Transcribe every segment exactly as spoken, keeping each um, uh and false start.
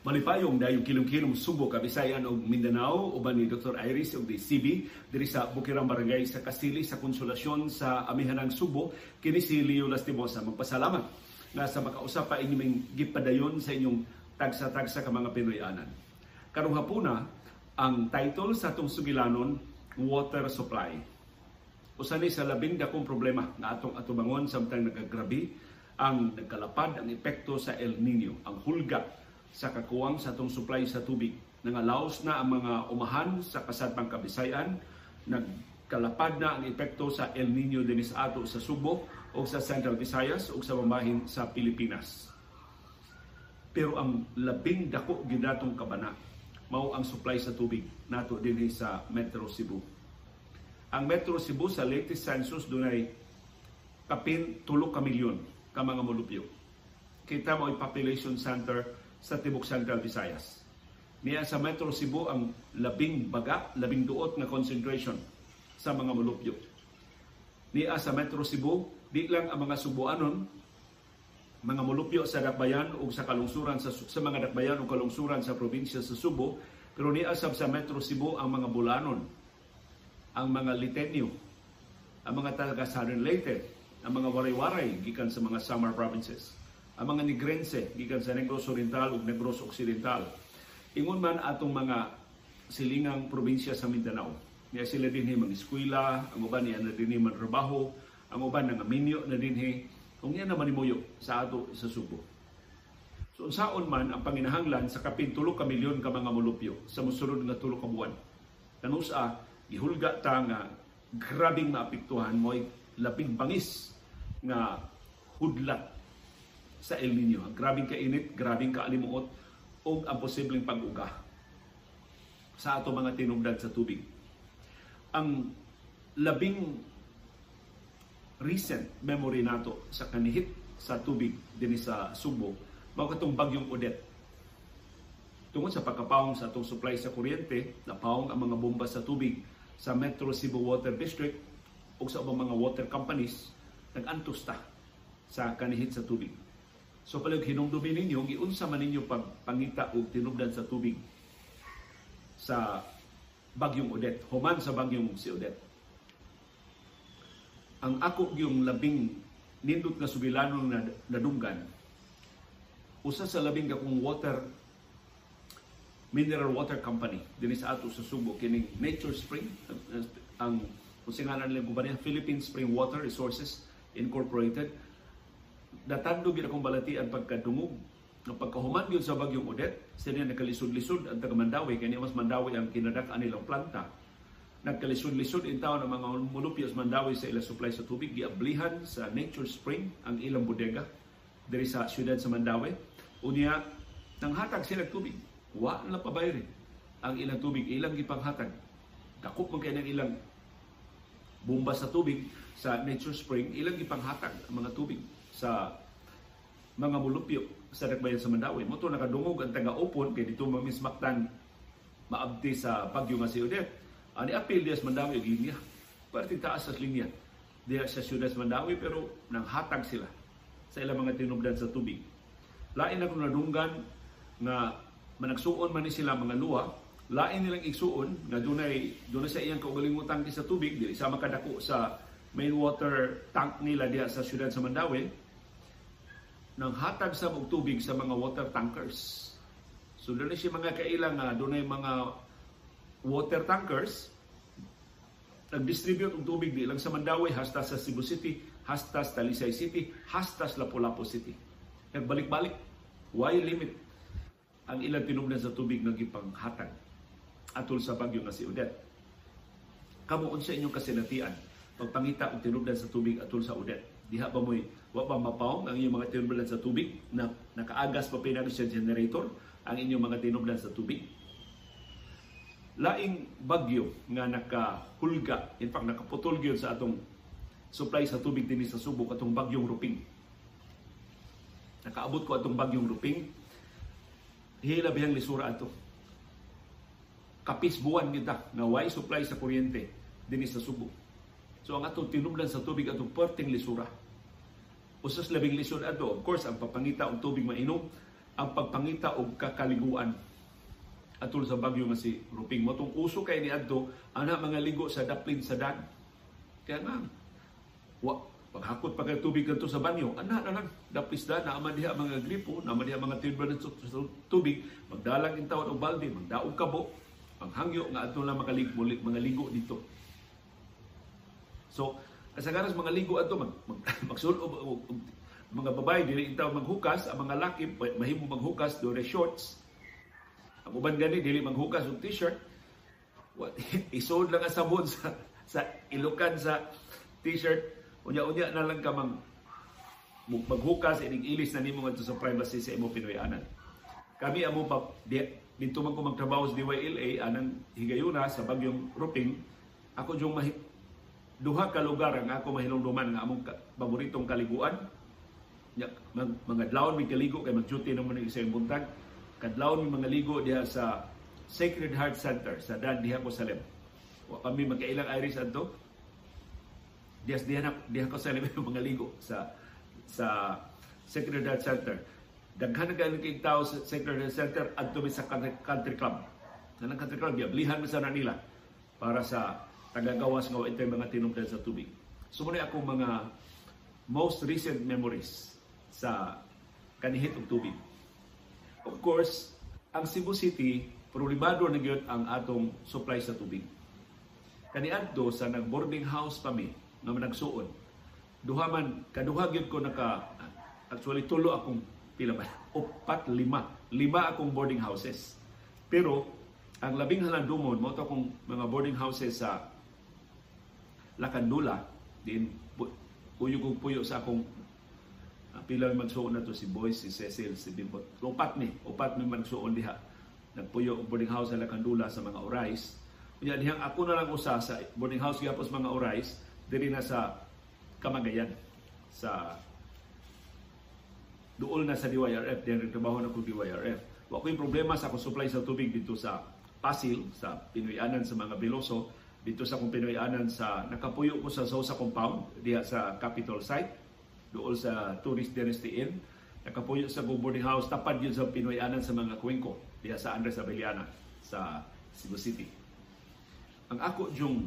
malipayong dayong kilom-kilom Subo, Kabisayan o Mindanao uban ni Doctor Iris og di C B diri sa Bukirang Barangay sa Kastili sa Konsolasyon sa Amihanang Subo. Kini si Leo Lastimosa, magpasalamat nga sa makausap pa inyong gipadayon sa inyong tagsa-tagsa ka mga Pinoyanan. Karong hapuna ang title sa atong sugilanon, water supply. Usa ni sa labing dakong problema nga atong atubangon samtang nagagrabi ang nagkalapad ang epekto sa El Niño, ang hulga sa kakuwang sa atong supply sa tubig. Nangalaos na ang mga umahan sa kasadpang Kabisayan, nagkalapad na ang epekto sa El Niño din sa ato sa Subo o sa Central Visayas o sa mamahin sa Pilipinas. Pero ang labing dako gidatong kabana mao ang supply sa tubig nato din sa Metro Cebu. Ang Metro Cebu sa latest census dunay kapin tulo ka milyon ka mga molupyo. Kita mo ay population center sa Tibok Central Visayas. Niya sa Metro Cebu ang labing baga, labing duot na concentration sa mga molupyo. Niya sa Metro Cebu, di lang ang mga Subuanon, mga molupyo sa dakbayan o sa kalungsuran sa, sa mga dakbayan o kalungsuran sa probinsya sa Subo, pero niya sa Metro Cebu ang mga Bulanon, ang mga Liteño, ang mga talaga Southern Leyte, ang mga waray-waray gikan sa mga summer provinces, ang mga Negrense gikan sa Negros Oriental ug Negros Occidental, ingon man atong mga silingang probinsya sa Mindanao. Niya sila dinhi mag-eskwela, ang uban niya na dinhi manrabaho, ang uban nga minyo na dinhi kung niya na manimuyo sa ato sa Subo. So unsaon man ang panginahanglan sa kapin tulo ka milyon ka mga molupyo sa mosunod nga tulo ka buwan, tanusa gihulga ta nga grabing maapektuhan moy labing bangis nga hudlat sa El Niño. Grabing kainit, grabing kaalimuot o ang posibleng pag-uga sa ato mga tinubdan sa tubig. Ang labing recent memory nato sa kanihit sa tubig din sa Subo, magkatong bagyong Odette. Tungod sa pagkapawong sa atong supply sa kuryente, napawong ang mga bomba sa tubig sa Metro Cebu Water District o sa ubang mga water companies, nag-antos ta sa kanihit sa tubig. So palag hinungdumi ninyo, giunsa man ninyo pagpangita o tinubdan sa tubig sa bagyong Odette, human sa bagyong si Odette. Ang ako yung labing nindot na sugilanon na nadunggan, usa sa labing dakong water, mineral water company, din sa ato sa Subo, kining Nature Spring, ang kung singalan lang kumpanya, Philippine Spring Water Resources Incorporated. Datando gina kong balati ang pagkadungog. Pagkahuman yun sa bagyong Odette, sila nagkalisod-lisod ang taga-Mandawi, kaya mas Mandawi ang kinadakaan nilang planta. Nagkalisod-lisod in taon ang mga molupyos Mandawi sa ilang supply sa tubig. Giablihan sa Nature Spring ang ilang bodega dari sa siyudad sa Mandawi. Unya, nanghatag sila tubig. Wa na pabayari ang ilang tubig, ilang gipanghatag. Dakop man kayo ng ilang bomba sa tubig sa Nature Spring, ilang ipanghatag ang mga tubig sa mga molupyo sa dakbayan sa Mandawi. Mo to nakadungog ang taga-upon kay dito mamismaktan maabdi sa bagyo nga si Odette. Ani apil dias Mandawi og linya. Parte taas sa linya diya sa siyudad sa Mandawi, pero nanghatag sila sa ilang mga tinubdan sa tubig. Lain na kung nadunggan na managsuon man ni sila mga luha, lain nilang igsuon na dunay dunay sa iyang kaugalingutang sa tubig dili sa makadako sa main water tank nila diha sa siyudad sa Mandawi, nang hatag sa og tubig sa mga water tankers. So dunay si mga kailang nga dunay mga water tankers nagdistribute og tubig di lang sa Mandawi hasta sa Cebu City, hasta sa Talisay City, hasta sa Lapu-Lapu City. Nagbalik-balik, why limit ang ilang tinubdan sa tubig nga gipanghatag atul sa bagyo nga si Odette. Kamuon sa inyong kasinatian pagpangita og tinubdan sa tubig atul sa Odette. Diha ba moy wa pa mapaong ang inyong mga tinubdan sa tubig na nakaagas pa pinag sa generator ang inyong mga tinubdan sa tubig. Laing bagyo nga nakahulga, in fact nakaputol gyud sa atong supply sa tubig dinhi sa Subo, atong bagyong Ruping. Nakaabot ko atong bagyong Ruping. Hila bihang lisura ato. Kapis buwan kita na way supply sa kuryente din sa Subo. So ang atong tinubdan sa tubig atong perting lisura. Usas labing lisod ato. Of course, ang papangita og tubig mainom, ang pagpangita og kakaliguan atul sa bagyo nga si Ruping. Matong uso kay niadto ana mga ligo sa daplin sa dag. Kaya nga wa paghakot pa kay tubig kanto sa banyo. Ana na lang dapis da na ama diha mga gripo, na ama diha mga tiblan sa tubig, magdalag intawat og balde, magdaog kabo, panghangyo nga adto lang makaligo mga ligo dito. So kasagaras mga ligo adto mag, mag magsulob mga babae dili intaw maghukas, ang mga laki mahimo maghukas do shorts. Ang uban gani dili maghukas og t-shirt. What isod lang ang sabon sa sa ilukan sa t-shirt. Unya-unya na lang ka mang maghukas ining ilis na nimo ngadto sa privacy sa imo Pinoyanan. Kami amo pa dito man ko magtrabaho sa D Y L A anang higayuna sa bagyong Ruping. Ako jung mahi- duha ka lugar ang ako mahinungduman nga among paboritong kaliguan. Mag, mga dlawon mi kaligo kay mag-duty naman ng isang buntag. Kadlawon mga ligo diha sa Sacred Heart Center sa Dan diha ko Salem. Wa kami magkailang Iris adto. Diha diha diha ko Salem mga ligo sa sa Sacred Heart Center. Daghan nga kay tao sa Sacred Heart Center adto sa country club. Nang country club biblihan man sana nila para sa tagagawas nga itay mga tinubdan sa tubig. Sumuli ako mga most recent memories sa kanihit og tubig. Of course, ang Cebu City, problemado na gyud ang atong supply sa tubig. Kaniadto sa nag-boarding house kami nga nagsuon. Duha man, kaduha gyud ko naka actually tulo akong pila ba? Upat lima, lima akong boarding houses. Pero ang labing halandumon mo to akong mga boarding houses sa Lacandula din uyog puyo sa akong Uh, pila may magsuon na to, si Boyce, si Cecil, si Bimbot. Upat ni, upat ni magsuon diha. Nagpuyo ang boarding house sa Lacandula sa mga Orais. Kaya dihang ako na lang usa sa boarding house gapos mga Orais, diri na sa Kamagayan. Sa duol na sa D Y R F, diri trabaho na ko D Y R F. Wa ko yung problema sa akong supply sa tubig dito sa Pasil, sa Pinoyanan sa mga Biloso, dito sa akong Pinoyanan sa nakapuyo ko sa Sosa Compound, diha sa Capitol Site. Dool sa Tourist Dynasty Inn, nakapuyo sa boarding house, tapad yun sa Pinoyanan sa mga Kuwenko, diya sa Andres Avellana, sa Cebu City. Ang ako yung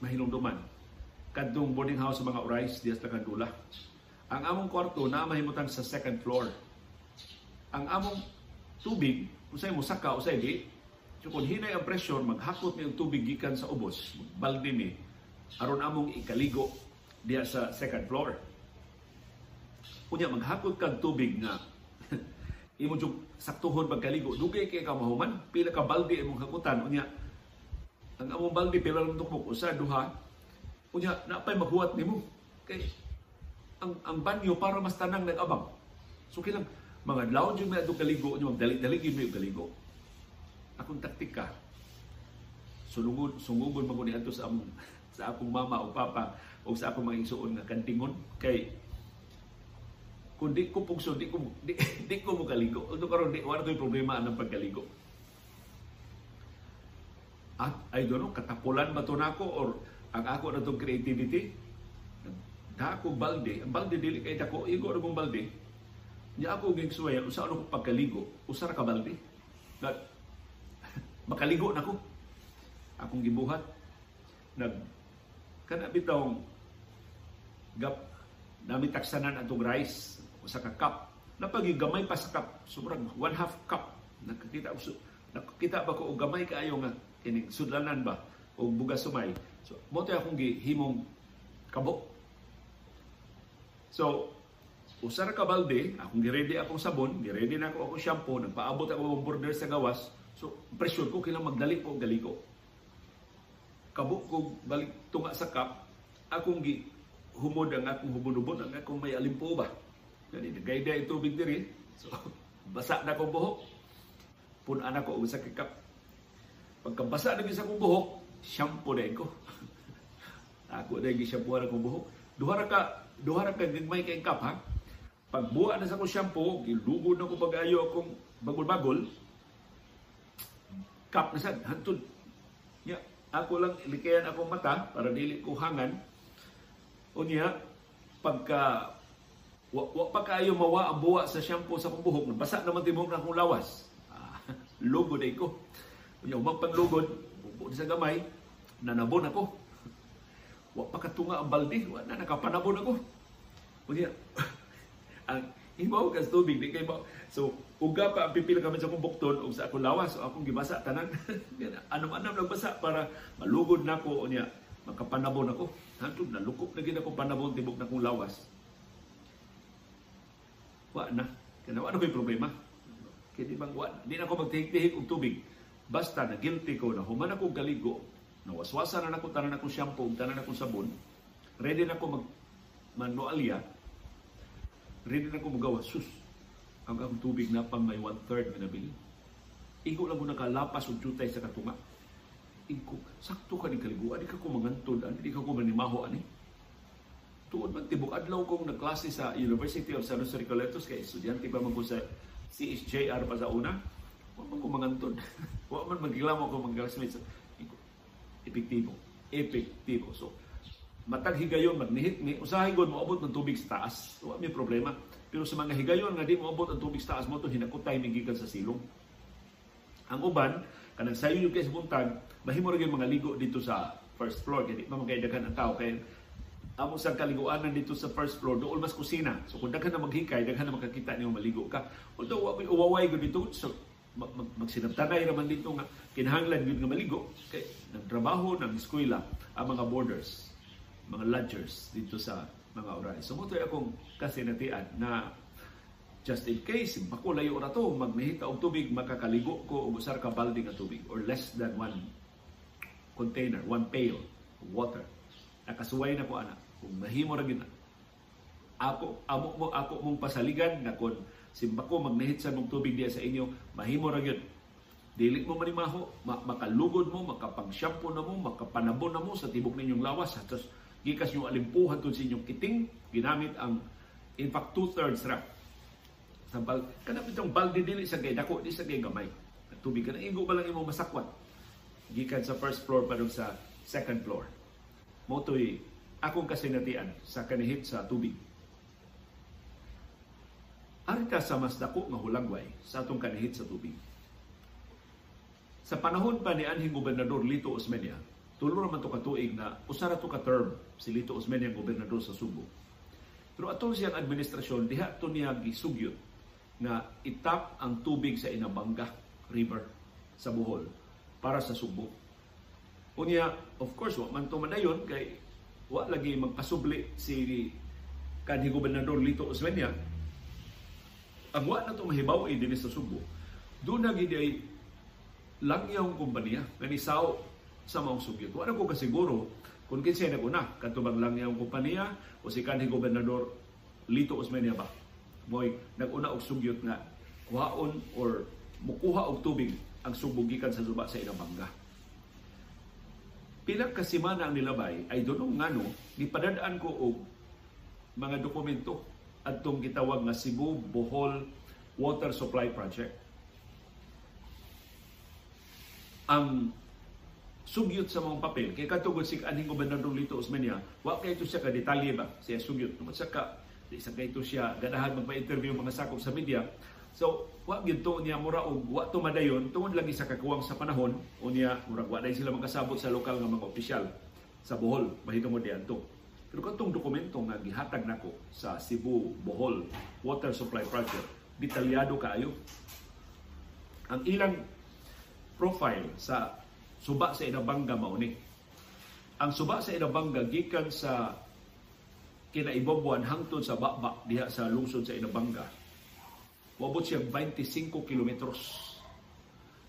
mahinungduman, kadtong boarding house sa mga Orais, diya sa Lacandula. Ang among kwarto na mahimutang sa second floor. Ang among tubig, usay mo saka, usay di, so kung hinay ang pressure, maghakot niyo ang tubig gikan sa ubos, balde ni, aron among ikaligo diya sa second floor. Kunya maghakot kang tubig nga imo jud saktuhon pagkaligo dugay kay ka mahuman pila ka balde imong hakutan unya ang among balde pila lang tukpok usa duha unya na pay maghuwat nimo kay ang ang banyo para mas tanang nag-abang so kilang mga adlaw jud may adto kaligo unya magdali-dali gyud may kaligo akong taktika sulugod sungugod man ko ni adto sa among sa akong mama o papa o sa akong mga igsuon nga kantingon kay kung di ko pugso, di ko, di, di ko magkaligo. Although karon di, wala to'y problema ng pagkaligo. At, I don't know, katapulan ba ito na ako or ang ako na itong creativity? Da ako balde, ang balde dili kahit ako, igo na kong balde. Hindi ako gagsuwayan, usa ano kong pagkaligo, usara ka balde. Nag, makaligo na ko. Akong gibuhat. Nag, kanabitawang gap, nami taksanan atong rice. Sa kakap, napagigamay pa sa cup, sobrang one half cup, nakakita, nakakita ba ko o gamay kaayo nga, kining sudlanan ba, o bugas sumay. So, moto akong gihimong kabok. So, usara ka balde, akong giredy akong sabon, giredy na ako akong shampoo, nagpaabot ako ng border sa gawas, so, pressure ko, kailang magdali ko, gali ko. Kabok ko, balik tunga sa cup, akong gihumod ang akong hubunubon, ang akong may alimpo ba. Gayda yung tubig diri. So, basa na akong buhok. Punan ako sa kikap. Pagkabasa na sa akong buhok, shampoo na ko. Ako na yung shampoo na akong buhok. Duhara ka, duhara ka, din may kayong cup, ha? Pagbuha na sa akong shampoo, gilugo na ko pag-ayo akong bagol-bagol. Cup na saan, hantod. Yeah, ako lang, likayan akong mata para dili ko hangan. O niya, pagka Wa pa kayo mawa ang buwa sa shampoo sa pambuhok. Basa naman tibok na akong lawas. Ah, lugod ay ko. Kung umang paglugod, bubuod sa gamay, nanabon ako. Wa pa katunga ang balde. Wa na nakapanabon ako. Kung ang imaw ka sa tubig. Di kayo imaw. So, uga pa ang pipila kami sa akong bukton o sa akong lawas o akong gibasa. Tanang, anam-anam nagbasa para malugod na ako. O niya, makapanabon ako. Hantod na, lukop na gina akong panabon tibok na akong lawas. Wa na. Kaya ano may problema? Kaya di bang wa na. Di na ako magtihik-tihik og tubig. Basta na guilty ko na human ako galigo, nawaswasa na ako, tanan ako shampoo, tanan ako sabon, ready na ako mag-manualya, ready na ako magawa, sus, ang akong tubig na pang may one-third na nabili. Iko lang ko nakalapas o jutay sa katuma. Iko, sakto ka ng kaligo, hindi ka ko mangantod, hindi ka ko manimaho, ani. Tuod man tibok adlaw kong nagklase sa University of San Jose Recoletos, kaya estudyante pa man ko sa C S J R pa sa una, huwag man kong mangantod. Huwag man magkiklamo ko mga classmates. Epektibo. Epektibo. So, matag higayon, magnihit ni, sa higayon, maabot ng tubig sa taas. Huwag may problema. Pero sa mga higayon nga di maabot ang tubig sa taas mo, ito hinakutay, mingigan sa silong. Ang uban, kanang sayo yung kaya sa buntag, mahimurag yung mga ligo dito sa first floor. Kaya di pa magkaidagan ang tao. Kaya among sa kaliguanan dito sa first floor, doon mas kusina. So, kung daghan na maghikay, daghan na makakita niyo maligo ka. Although, uwaway ko dito. So, magsinabtanay naman dito nga kinahanglan yun nga maligo kay nagtrabaho ng eskwela ang mga boarders, mga lodgers dito sa mga oray. So mutoy akong kasinatian na just in case bako layo na to magmihita og tubig makakaligo ko og usar ka balde nga tubig or less than one container, one pail of water. Nakasuway na ko ana kung mahimo ra gina. Ako amo mo ako mong pasaligan na kon simbako magnihit sa mong tubig diya sa inyo, mahimo ra gyud. Dili mo manimaho, makalugod mo, makapag-shampoo na mo, makapanabon na mo sa tibok ninyong lawas. Hatos gikas yung alimpuhan tun sa inyong kiting, ginamit ang in fact two-thirds ra. Sa bal kanapit yung balde dili sa gay dako, di sa gay gamay. Tubig kana igo pa lang imo masakwat. Gikan sa first floor padung sa second floor. Motoy akong kasinatian sa kanihit sa tubig. Arita sa mas dako nga hulagway sa atong kanihit sa tubig. Sa panahon pa ni anhing gobernador Lito Osmeña, tulo ra man to ka tuig na usa ra to ka term si Lito Osmeña gobernador sa Cebu. Pero atol siyang administrasyon diha to niya gisugyot na itap ang tubig sa Inabanga River sa Bohol para sa Cebu. Unya, of course, wa man to madayon kay wa lagi magpasubli si kanhi gobernador Lito Osmeña. Ang wa na itong mahibaw ay dinis sa Cebu. Doon na gini ay langyaw kumpanya na nisaw sa maong sugyot. Wala ko kasiguro kung kinsa na ko na katubang langyaw kumpanya o si kanhi gobernador Lito Osmeña ba. Mo'y nag-una og sugyot nga kuhaon or mukuha og tubig ang subugikan sa suba sa Inabanga. Pilang kasimana ang nilabay ay doon nga no, nipadadaan ko og mga dokumento at itong gitawag na Cebu Bohol Water Supply Project. Ang sugyot sa mga papel, kaya katugod si anhing gobernador Lito Osmeña, wa kayo ito siya ka-detalye ba siya sugyot. Naman siya ka, isa kayo ito siya ganahan magpa-interview mga sakop sa media. So, wa ginto niya mura o wa tumadayon, tungod lagi sa kakuwang sa panahon, o niya mura wa dahil sila magkasabot sa lokal ng mga opisyal sa Bohol, bahita mo diyan ito. Pero katong dokumento nga gihatag nako sa Cebu Bohol Water Supply Project, detalyado kaayo. Ang ilang profile sa suba sa Inabanga mauni. Ang suba sa Inabanga gikan sa kinaibabuan hangtod sa Baba diha sa lungsod sa Inabanga. Moabot siya twenty-five kilometers.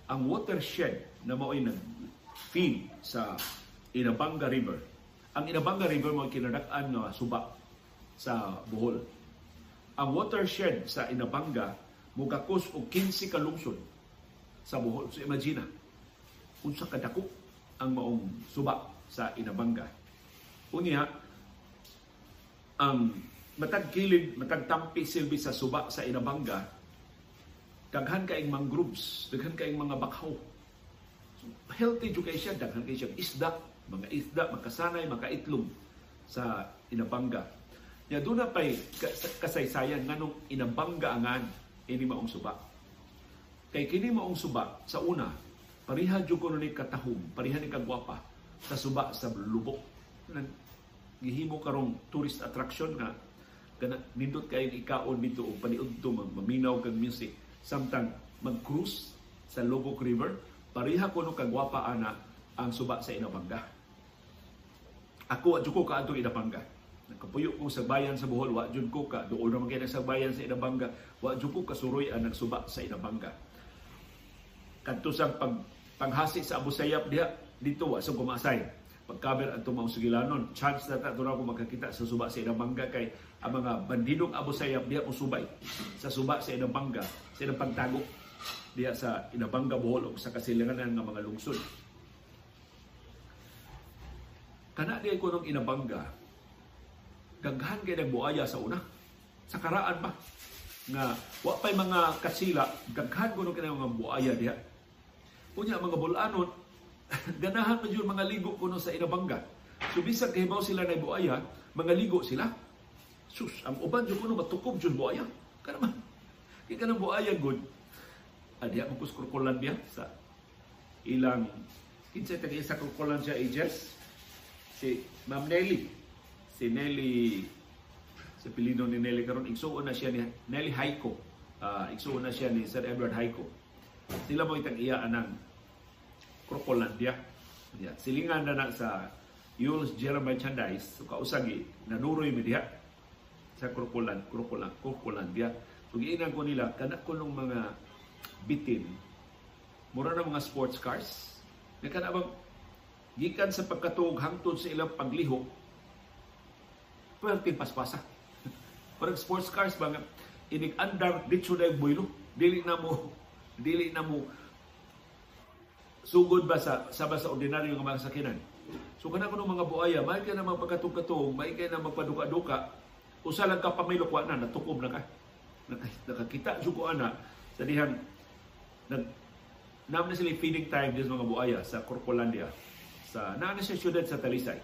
Ang watershed na mao'y nag-feed sa Inabanga River. Ang Inabanga River mga kinadak-an na suba sa Bohol. Ang watershed sa Inabanga mugakos og fifteen ka lungsod sa Bohol. So imagine unsa kadako ang maong suba sa Inabanga. Unya ang matag kilid, matag tampi silbi sa suba sa Inabanga daghan kaayong mangroves, daghan kaayong mga bakhaw. So, healthy education, daghan kaayong isda. Mga isda, makasanay, makaitlog sa Inabanga. Ya doon na pa'y kasaysayan nga nung inabanggaangan ini maong suba. Kay kini maong suba, sa una, pariha d'yo kuno ni katahum, pariha ni kagwapa sa suba sa lubok. Gihimo karong tourist attraction nga nindot kayong ikaon dito o paniudto, maminaw kag music. Samtang mag-cruise sa Lobok River, pariha kuno kagwapa ana ang suba sa Inabanga. Ako at d'yo ko kaadto Inabanga. Nakapuyo ko sa bayan sa Bohol, wa d'yun ko ka. Doon naman kayo sa bayan sa Inabanga, wa d'yun ko kasuroyan ng suba sa Inabanga. Kantusang pag, panghasik sa Abu Sayyaf diha, dito wa sa kumasay. Pagkamer at tumaong Sigilanon, chance na tato na ako makakita sa suba sa Inabanga kay ang mga bandidong Abu Sayyaf diha usubay sa suba sa Inabanga, sa pagtago diha sa Inabanga, Bohol o sa kasilanganan ng mga lungsod. Kana diya ko ng Inabanga, gaghan kayo ng buaya sa una. Sa karaan pa. Nga, wa pa'y mga kasila, gaghan ko nung kayo ng mga buaya diha. Kunya, mga bulanon, ganahan pa yun mga ligo ko sa Inabanga. So, bisag kahibaw sila na buaya, mga ligo sila. Sus, ang uban yun ko nung matukob yun buaya. Ka naman. Kaya ka ng buaya, good. Adiha mo ko sa Crocolandia, sa ilang, kinsa tayo sa Crocolandia ages, si Ma'am Nelly. Si Nelly, sa pilino ni Nelly karon, igsuon na siya ni Nelly Hayco. Uh, igsuon na siya ni Sir Edward Hayco. Sila mo itang iyaan ng Crocolandia. Yeah. Silingan na na sa Yule's General Merchandise. So kausagi, nanuroy mo diha sa Crocolandia. Crocoland, Crocoland, so giinan ko nila, kanak ko ng mga bitin, mura na mga sports cars. Nakanabang, gikan sa pagkatuog, hangtod sa ilang paglihok, pwede well, paspasa. Parang sports cars ba nga, inig-andar, dito na yung builo. Dili na mo, dili na mo, sugod ba sa, sama sa ordinaryo ng mga sakinan. So, kana ko ng mga buaya, may ka na magpakatong-katong, may ka na magpaduka-duka, usa lang ka pamilokwa na, natukob na ka. Nakakita, suko na, sa dihang, nag, naman na sila feeding time din mga buaya sa Crocolandia. Sa, naan na siya syudad sa Talisay.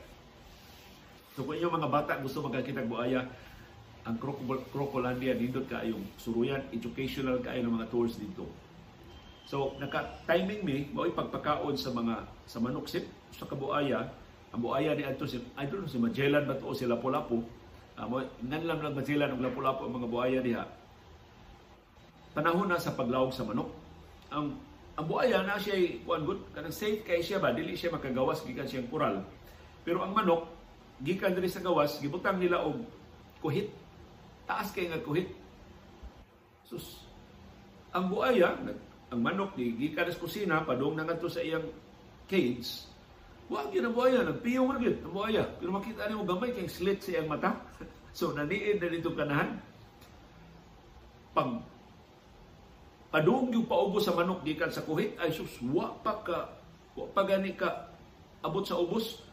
So kung inyong mga bata gusto magkakita buaya, ang Crocolandia dito kaayong suruyan, educational kaayo ng mga tours dito. So naka-timing me, mao'y pagpakaon sa mga sa manuksip, sa kabuaya, ang buaya ni Anto, si, I don't know, si Magellan ba to o si Lapu-Lapu, uh, nanlam ng Magellan o Lapu-Lapu ang mga buaya niya. Panahon na sa paglawag sa manok. Ang, ang buaya na siya'y, kuan good, kanang safe kay siya ba, dili siya makagawas, gikan siyang kural. Pero ang manok, gikan diri sa gawas, gibutang nila og kuhit. Taas kay nga kuhit. Sus. Ang buaya, ang manok ni gikan sa kusina, padong na ngadto sa iyang cage. Wa gyud ang buaya, nagpiyong gyud ang buaya. Pero makita nimo gamay kay slit sa iyang mata. So naniid na dito kanahan. Pag padong yung paubos sa manok gikan sa kuhit, ay sus, wa pa ka, wa pa gani ka abot sa ubos.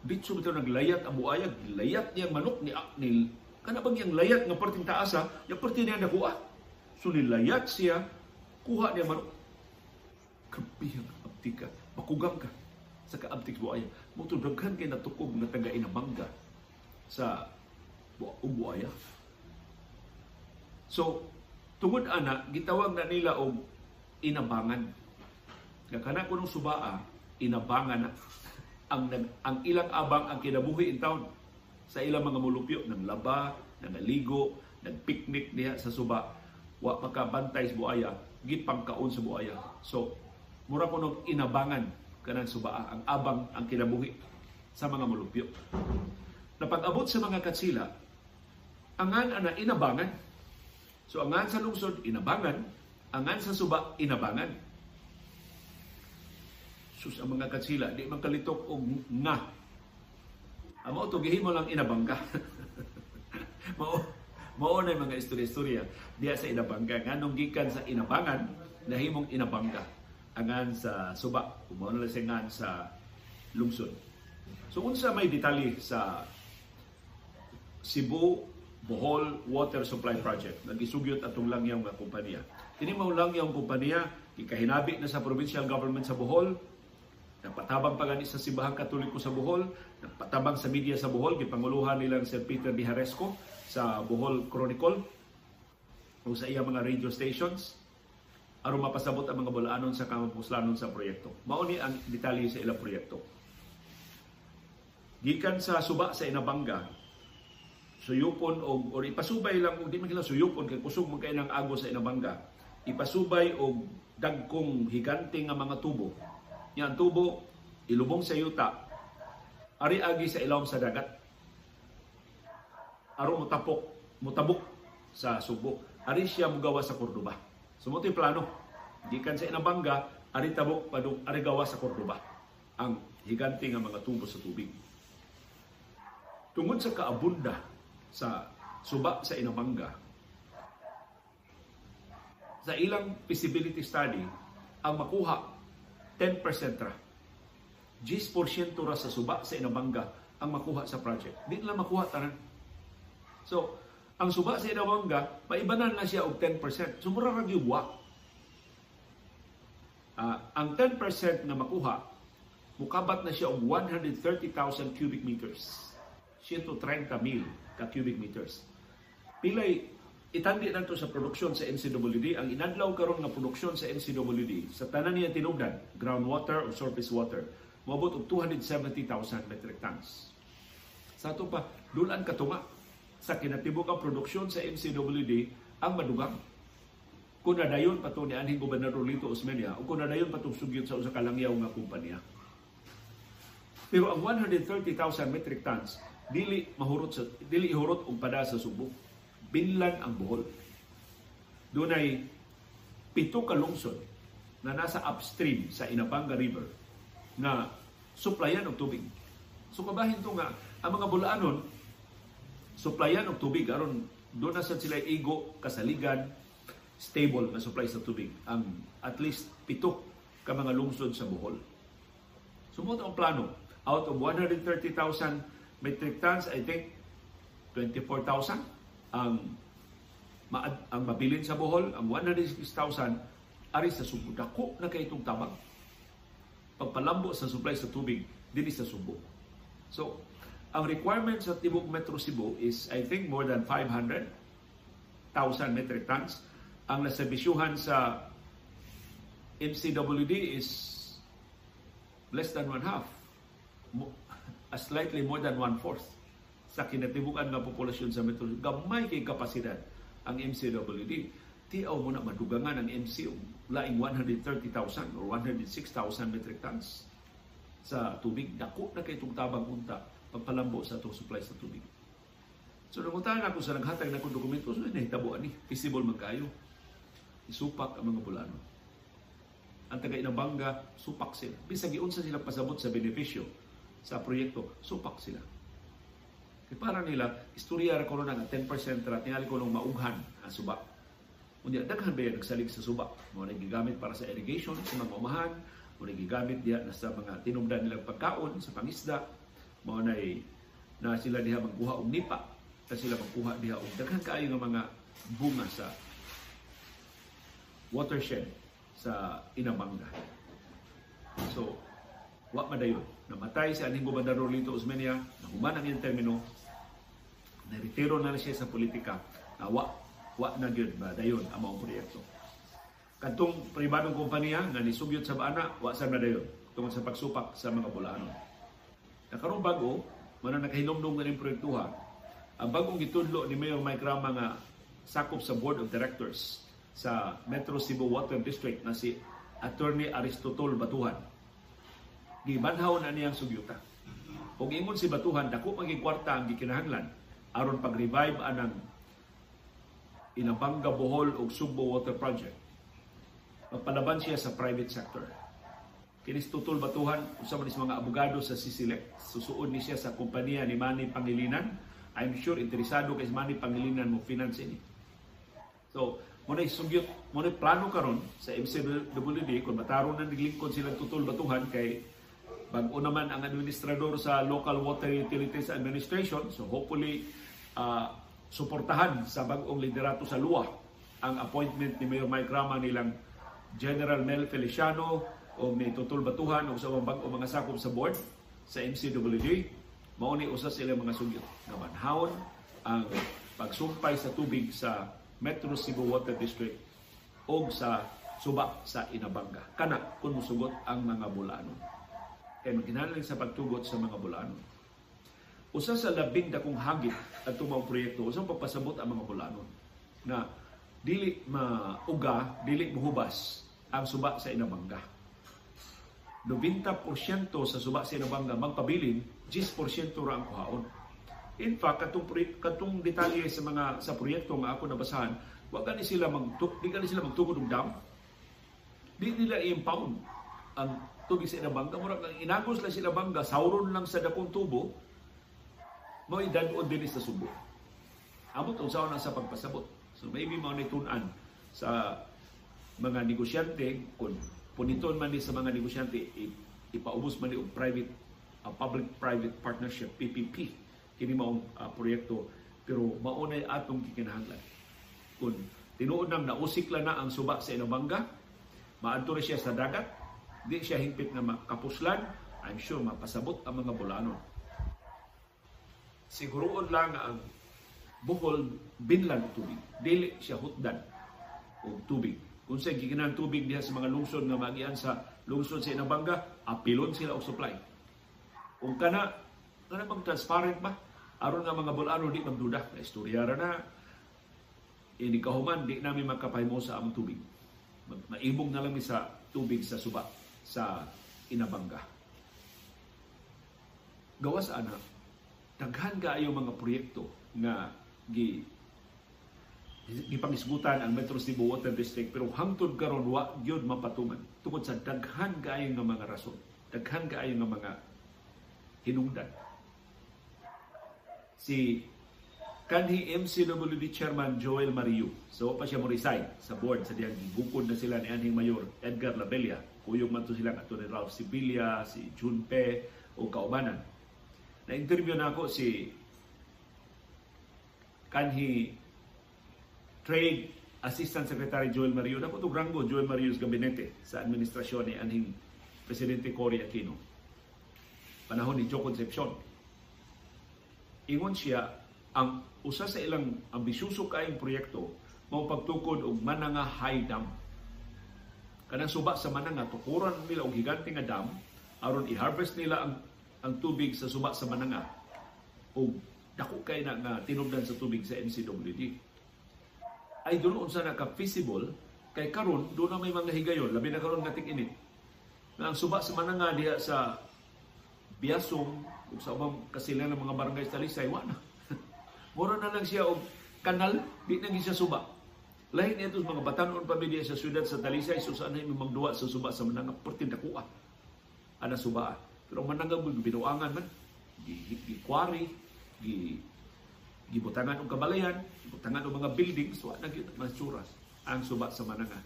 Bitso bitaw naglayat ang buaya, layat niyang manok ni Aknil. Kanabang yang layat ng perting taas ha, yung perting niya nakuha. So nilayat siya, kuha niya manok. Kabihang abtik ka, makugam ka sa kaabtik buaya. Mutudaghan kayo natukog na taga Inabanga sa buaya. So, tungod ana, gitawag na nila o Inabangan. Nakana ko nung subaa, Inabangan na. Ang, ang ilang abang ang kinabuhi in town sa ilang mga mulupyo ng laba, nangaligo, nagpiknik niya sa suba, wa makabantay sa buaya, gitpang kaon sa buaya. So, mura ko nung Inabangan kanang suba, ang abang ang kinabuhi sa mga mulupyo. Napag-abot sa mga katsila, angan ana Inabangan. So, angan sa lungsod, Inabangan. Angan sa suba, Inabangan. Sus, ang mga katsila, di man kalitok o nga. Amo to gihimo lang Inabanga. mao mao na mga istorya-istorya diya sa Inabanga. Nganong gikan sa Inabangan, nahimong Inabanga. Angan sa suba, mao na lang sa lungsod. So unsa may detalye sa Cebu Bohol Water Supply Project. Nagisugyot atong langyaw nga kumpanya. Kini mao langyaw ang kumpanya, ikahinabi na sa provincial government sa Bohol. Nagpatabang pagani sa Simbahan Katoliko sa Bohol, nagpatabang sa media sa Bohol, gipanguluhan nilang Sir Peter Biharesco sa Bohol Chronicle o sa iya mga radio stations aron mapasabot ang mga Bolanon sa kamampuslanon sa proyekto. Mao ni ang detalye sa ilang proyekto. Gikan sa suba sa Inabanga, suyupon og or ipasubay lang og di man kila suyupon kay kusog man kay nang agos sa Inabanga. Ipasubay og dagkong higante nga mga tubo. Yan tubo, ilubong sa yuta, ari-agi sa ilawom sa dagat, aron mutapok, mutabok sa Subo, ari siya mugawa sa Cordoba. So, ito yung plano. Gikan sa Inabanga, ari tabok, padung, ari gawa sa Cordoba. Ang higante nga mga tubo sa tubig. Tungod sa kaabunda sa suba sa Inabanga, sa ilang feasibility study, ang makuha ten percent ra. ten percent ra sa suba sa Inabanga ang makuha sa project. Di lang makuha tanan. So, ang suba sa Inabanga, paibanan na siya og ten percent. So, mura ra gyud wa. Uh, ang ten percent na makuha, mukabat na siya og one hundred thirty thousand cubic meters. one hundred thirty thousand ka cubic meters. Pilay, itandi na ito sa produksyon sa N C W D. Ang inadlaw karon nga produksyon sa N C W D, sa tanan niya tinubdan, groundwater o surface water, mabot og two hundred seventy thousand metric tons. Sa ito pa, dulan katunga sa kinatibok ang produksyon sa N C W D ang madugang. Kung nadayon pa ito ni Anhing Gobernador Lito Osmeña o kung nadayon pa itong sugyot sa usa ka langyaw nga kumpanya. Pero ang one hundred thirty thousand metric tons, dili mahurot sa dili ihurot og pada sa Subo. Binlan ang Bohol. Dunay pito ka lungsod na nasa upstream sa Inabanga River na suplayan og tubig. So kabahin to nga ang mga Bolaanon suplayan og tubig aron do na sa sila igo kasaligan stable na supply sa tubig ang at least pito ka mga lungsod sa Bohol. Sumot ang plano out of one hundred thirty thousand metric tons, I think twenty-four thousand ang ma- ang mabilin sa Bohol, ang one hundred six thousand ari sa Subo. Dako na kay itong tabang pagpalambo sa supply sa tubig dili sa Subo. So, ang requirement sa tibok Metro Cebu is I think more than five hundred thousand metric tons. Ang naserbisyuhan sa M C W D is less than one half. Mo- A slightly more than one-fourth sa kinatibukan ng populasyon sa Metro. Gamay kay kapasidad ang M C W D. Tiaw mo na madugangan ang M C O. Laing one hundred thirty thousand or one hundred six thousand metric tons sa tubig. Dako na kay itong tabang unta pagpalambo sa itong supply sa tubig. So, nanguntahan ako sa naghatag na kong dokumento. So, nahitabuan ni. Visible magkayo. Isupak ang mga Bulano. Ang taga-Inabanga, supak sila. Bisag iunsa sila pasabot sa benepisyo sa proyekto, supak sila. Kaya para nila, istorya ra ko na ng ten percent ra, tingali ko nung maughan ang suba. Kundi, daghan ba yan nagsalig sa suba? Mga nagigamit para sa irrigation, sa mga umahan, mga nagigamit diyan sa mga tinumdan nilang pagkaon, sa pangisda, mga na, na sila diha magkuha o nipa, na sila magkuha diha o daghan kayo ng mga bunga sa watershed sa Inabanga. So, wa madayon. Namatay si Anhing Gobernador Lito Osmeña, nahuman ang iyang termino, naritiro na siya sa politika, na wa, wa na yun, madayon ang mga proyekto. Kantong pribadong kumpanya nga nisugyot sa baana, wa sa madayon, tungkol sa pagsupak sa mga Bolaano. Nakarong bago, manang nakahinomdong ng proyektuha, ang bagong gitudlo ni Mayor Mike Rama nga sakop sa Board of Directors sa Metro Cebu Water District na si Attorney Aristotle Batuhan. Gibanhaw na niyang sugyuta. Kung ingon si Batuhan, dako maging kwarta ang gikinahanglan aron pag-revive anang Inabanga Bohol ug Subo Water Project. Magpalaban siya sa private sector. Kinistutol Batuhan, usab ni mga abogado sa C-Select. Susuod ni siya sa kompanya ni Manny Pangilinan. I'm sure interesado kay Manny Pangilinan mo finance ni. So, muna'y sugyot, muna'y plano karon sa M C W D kung mataron na naglingkod silang Tutol Batuhan kay bago naman ang administrador sa Local Water Utilities Administration. So hopefully, uh, suportahan sa bagong liderato sa L U A ang appointment ni Mayor Mike Rama nilang General Mel Feliciano o o ni Tutol Batuhan o sa mga bag-o mga sakop sa board sa M C W J, mao ni usa sila mga sugyot na manhawon ang pagsumpay sa tubig sa Metro Cebu Water District o sa suba sa Inabanga. Kana kung musugot ang mga bulanon. Kaya magkinanang sa pagtugot sa mga bulanon. Usa sa labing dakong hagit at tumang proyekto, usang pagpasabot ang mga bulanon na dili mauga, dili muhubas ang suba sa Inabanga. ninety percent sa suba sa Inabanga magpabilin, ten percent ra ang kuhaon. In fact, katong, katong detalye sa mga sa proyekto nga ako nabasahan, wag ka ni sila magtuk, di ka ni sila magtukod ng dam. Di nila i-impound ang tubig sa Inabanga. Murag nang inagos lang sa Inabanga, sauron lang sa dakong tubo, may danon din sa Subo. Amot usaw na sa pagpasabot. So maybe maunitunan sa mga negosyante, kung puniton man din sa mga negosyante, ipaubos man din ang private, uh, public-private partnership, P P P. Kini maong uh, proyekto, pero maunay atong kikinahanglan. Kung tinuod na nausikla na ang suba sa Inabanga, maanturi siya sa dagat, di siya hingpit na makapuslan, I'm sure mapasabot ang mga bulanon. Siguroon lang ang Bohol binlan tubig, dili siya hutdan o tubig. Kung sa gikinahang tubig diha sa mga lungsod nga magian sa lungsod sa Inabanga, apilon sila og supply. Kung kana, kana bang transparent ba? Aron nga mga bulano di magduda na istoryara na ini kahuman di namin makapahimo sa among tubig. Maibog na lang sa tubig sa suba sa Inabanga. Gawas ana daghan kaayo mga proyekto nga gi gipangisgutan ang Metro Cebu Water District pero hangtod karon wa gyud mapatuman tungod sa daghan kaayo nga mga rason, daghan kaayo nga mga hinungdan. Si kanhi M C W D Chairman Joel Mari Yu. So pa siya mo resign sa board sa diyang gibukod na sila ni anhing mayor Edgar Labella. Kuyog man to sila ato ni Ralph Sibilla, si Junpe o kaubanan. Na-interview na ako si kanhi Trade Assistant Secretary Joel Mari Yu. Napo to grango Joel Mari Yu's gabinete sa administrasyon ni anhing Presidente Cory Aquino. Panahon ni Joe Concepcion. Ingon siya, ang usa sa ilang ambisyoso kaayong proyekto mao pagtukod og Mananga High Dam. Kanang suba sa Mananga tukuran nila og higante nga dam aron i-harvest nila ang ang tubig sa suba sa Mananga og dako kay na nga tinubdan sa tubig sa M C W D. Ay dun unsa na ka feasible kay karon do na may mga higayon labi na karon nga tig-init. Ang suba sa Mananga diha sa Biasong ug sa ubang kasilan ng mga barangay sa Lisay, wala na. Mura na lang siya og kanal, di na siya suba. Lain nito mga batanon pa bidya sa siyudad sa Talisay, so saan na imong duwa sa suba sa Mananga, pertin dakuha. Ana suba. Pero Mananga binuangan man, gi-quarry, gi gibutangan og kabalayan, gibutangan og mga buildings, wala na gyud masuras ang suba sa Mananga.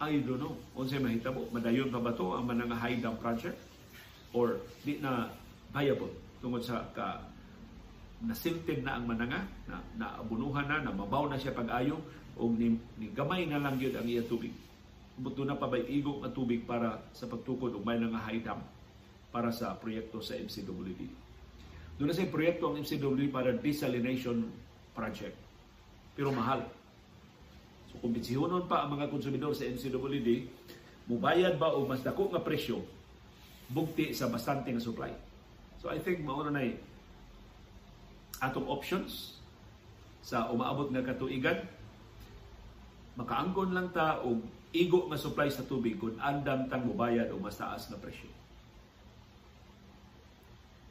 I don't know. Unsay mahitabo? Madayon pa ba to ang Mananga High Dam Project or di na viable tungod sa ka nasiltid na ang Mananga, na naabunuhan na, namabaw na siya pag-ayo o ni, ni gamay na lang yun ang iya tubig. Buto na pa ba igong ang tubig para sa pagtukod o may nga high dam para sa proyekto sa M C W D. Doon na sa proyekto ang M C W D para desalination project. Pero mahal. So kung bitsihunon pa ang mga konsumidor sa M C W D, mubayad ba o mas dako nga presyo bukti sa bastante nga supply? So I think mauna na atong options sa umaabot nga katuigan. Makaangkon lang ta og igo nga supply sa tubig kun andam tang mobayad o mas taas na presyo.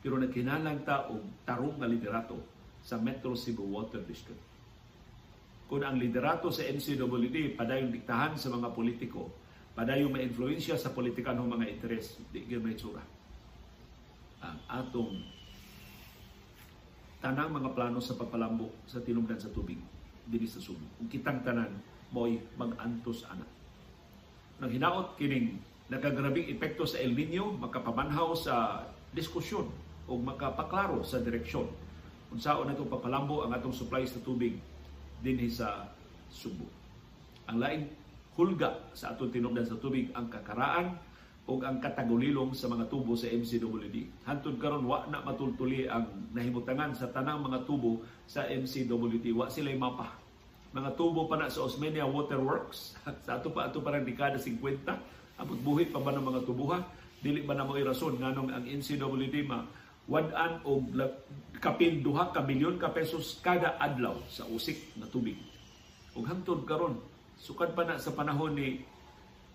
Pero nagkinahanglan ta og tarong nga liderato sa Metro Cebu Water District. Kun ang liderato sa M C W D padayong diktahan sa mga politiko, padayong ma-influensya sa politikanhong mga interes, di gyud may tsura ang atong tanang mga plano sa pagpalambok sa tinubdan sa tubig dili sa Subo. Kung kitang tanan mo'y mag-antos anak. Nang hinaot kining nakagrabing epekto sa El Niño, makapamanhaw sa diskusyon o makapaklaro sa direksyon kung saan atong pagpalambo ang atong supply sa tubig dinhi sa Subo. Ang laing hulga sa atong tinubdan sa tubig ang kakaraan o ang katagulilong sa mga tubo sa M C W D. Hantod karon wa na matultuli ang nahimutangan sa tanang mga tubo sa M C W D. Wa sila'y mapa. Mga tubo pa na sa Osmenia Waterworks. Sa ato pa, ato parang dekada fifty. Abot buhit pa ba ng mga tubuha? Dili ba na mo'y rason nganong ang M C W D ma wadaan o kapinduha ka milyon ka pesos kada adlaw sa usik na tubig. Ug hantod karon sukad pa na sa panahon ni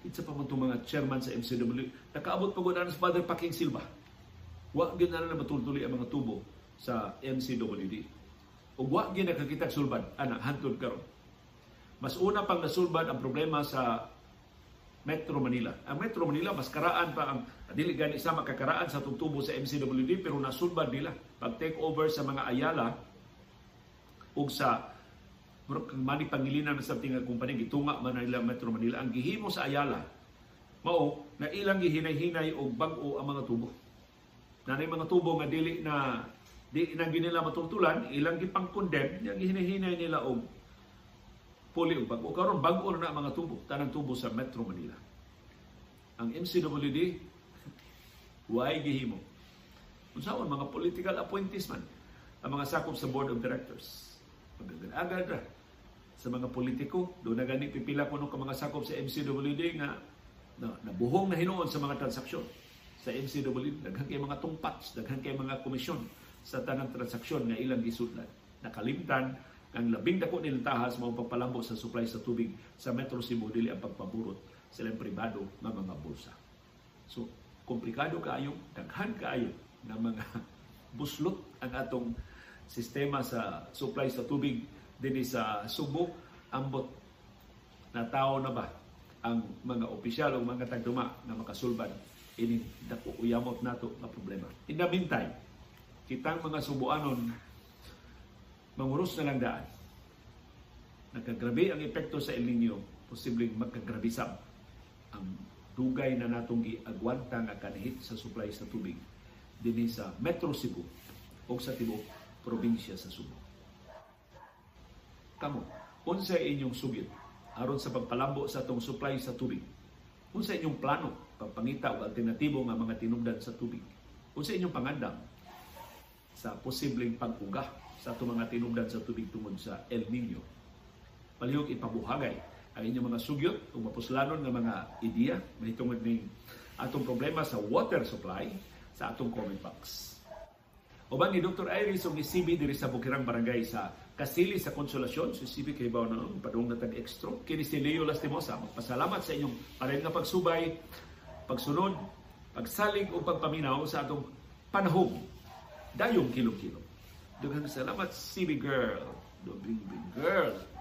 itsa pa man itong mga chairman sa M C W, nakaabot pagunaan sa Father Paking Silva. Wa gid na na matultuli ang mga tubo sa M C W D. Ug wa gid nakakita sulbad ana hantod karon. Mas una pang nasulbad ang problema sa Metro Manila. Ang Metro Manila, mas karaan pa ang dili gani sama kakaraan sa tutubo sa M C W D, pero nasulbad nila pag take over sa mga Ayala ug sa Manny Pangilinan sa tinga kumpanya gitunga Manila Metro Manila. Ang gihimo sa Ayala mao na ilang gihinay-hinay og bag-o ang mga tubo. Nanay mga tubo nga dili na di na ginila matultulan, ilang gipang-condemn, gihinay-hinay nila og puli o bago. Karoon, bago na mga tubo, tanang tubo sa Metro Manila. Ang M C W D, why gihimo? Kung saan, mga political appointees man, ang mga sakop sa board of directors. Agad-agad sa mga politiko, doon na gani pipila ko nung mga sakop sa M C W D nga na, nabuhong na hinuon sa mga transaksyon sa M C W D. Daghan kay mga tungpats, daghan kay mga komisyon sa tanang transaksyon na ilang gisudlan. Nakalimtan ang labing dako nilang tahas mao pagpalambo sa supply sa tubig sa Metro Cebu, dili ang pagpaburot silang pribado ng mga bulsa. So, komplikado kaayo, daghan kaayo ng mga buslot ang atong sistema sa supply sa tubig din sa Cebu. Ambot na tao na ba ang mga opisyal o mga tagduma na makasulban ining dako uyamot nato na problema. In the meantime, kitang mga Cebuanon manguros na lang daan. Nagkagrabe ang epekto sa El Niño, posibleng magkagrabisab ang dugay na natong giagwanta nga kanhit sa supply sa tubig dinhi sa Metro Cebu o sa tibuok probinsya sa Cebu. Kamo, unsa inyong sugyot aron sa pagpalambo sa atong supply sa tubig? Unsa inyong plano pagpangita og alternatibo nga mga tinubdan sa tubig? Unsa inyong pangandam sa posibleng pag-ugah sa itong mga tinubdan sa tubig tungod sa El Niño? Palihog ipabuhagay ang inyong mga sugyot o mapuslanon ng mga ideya na itungod ng atong problema sa water supply sa atong comment box. O ba ni Doctor Iris o ni C B diri sa Bukirang Barangay sa Kasili sa Konsolasyon, si C B kay ba na padung natag extra, kini si Leo Lastimosa. Magpasalamat sa inyong parin nga pagsubay, pagsunod, pagsalig o pagpaminaw sa atong panahog dayong kilong-kilong. Dugang salamat, C B girl. Dugang big girl.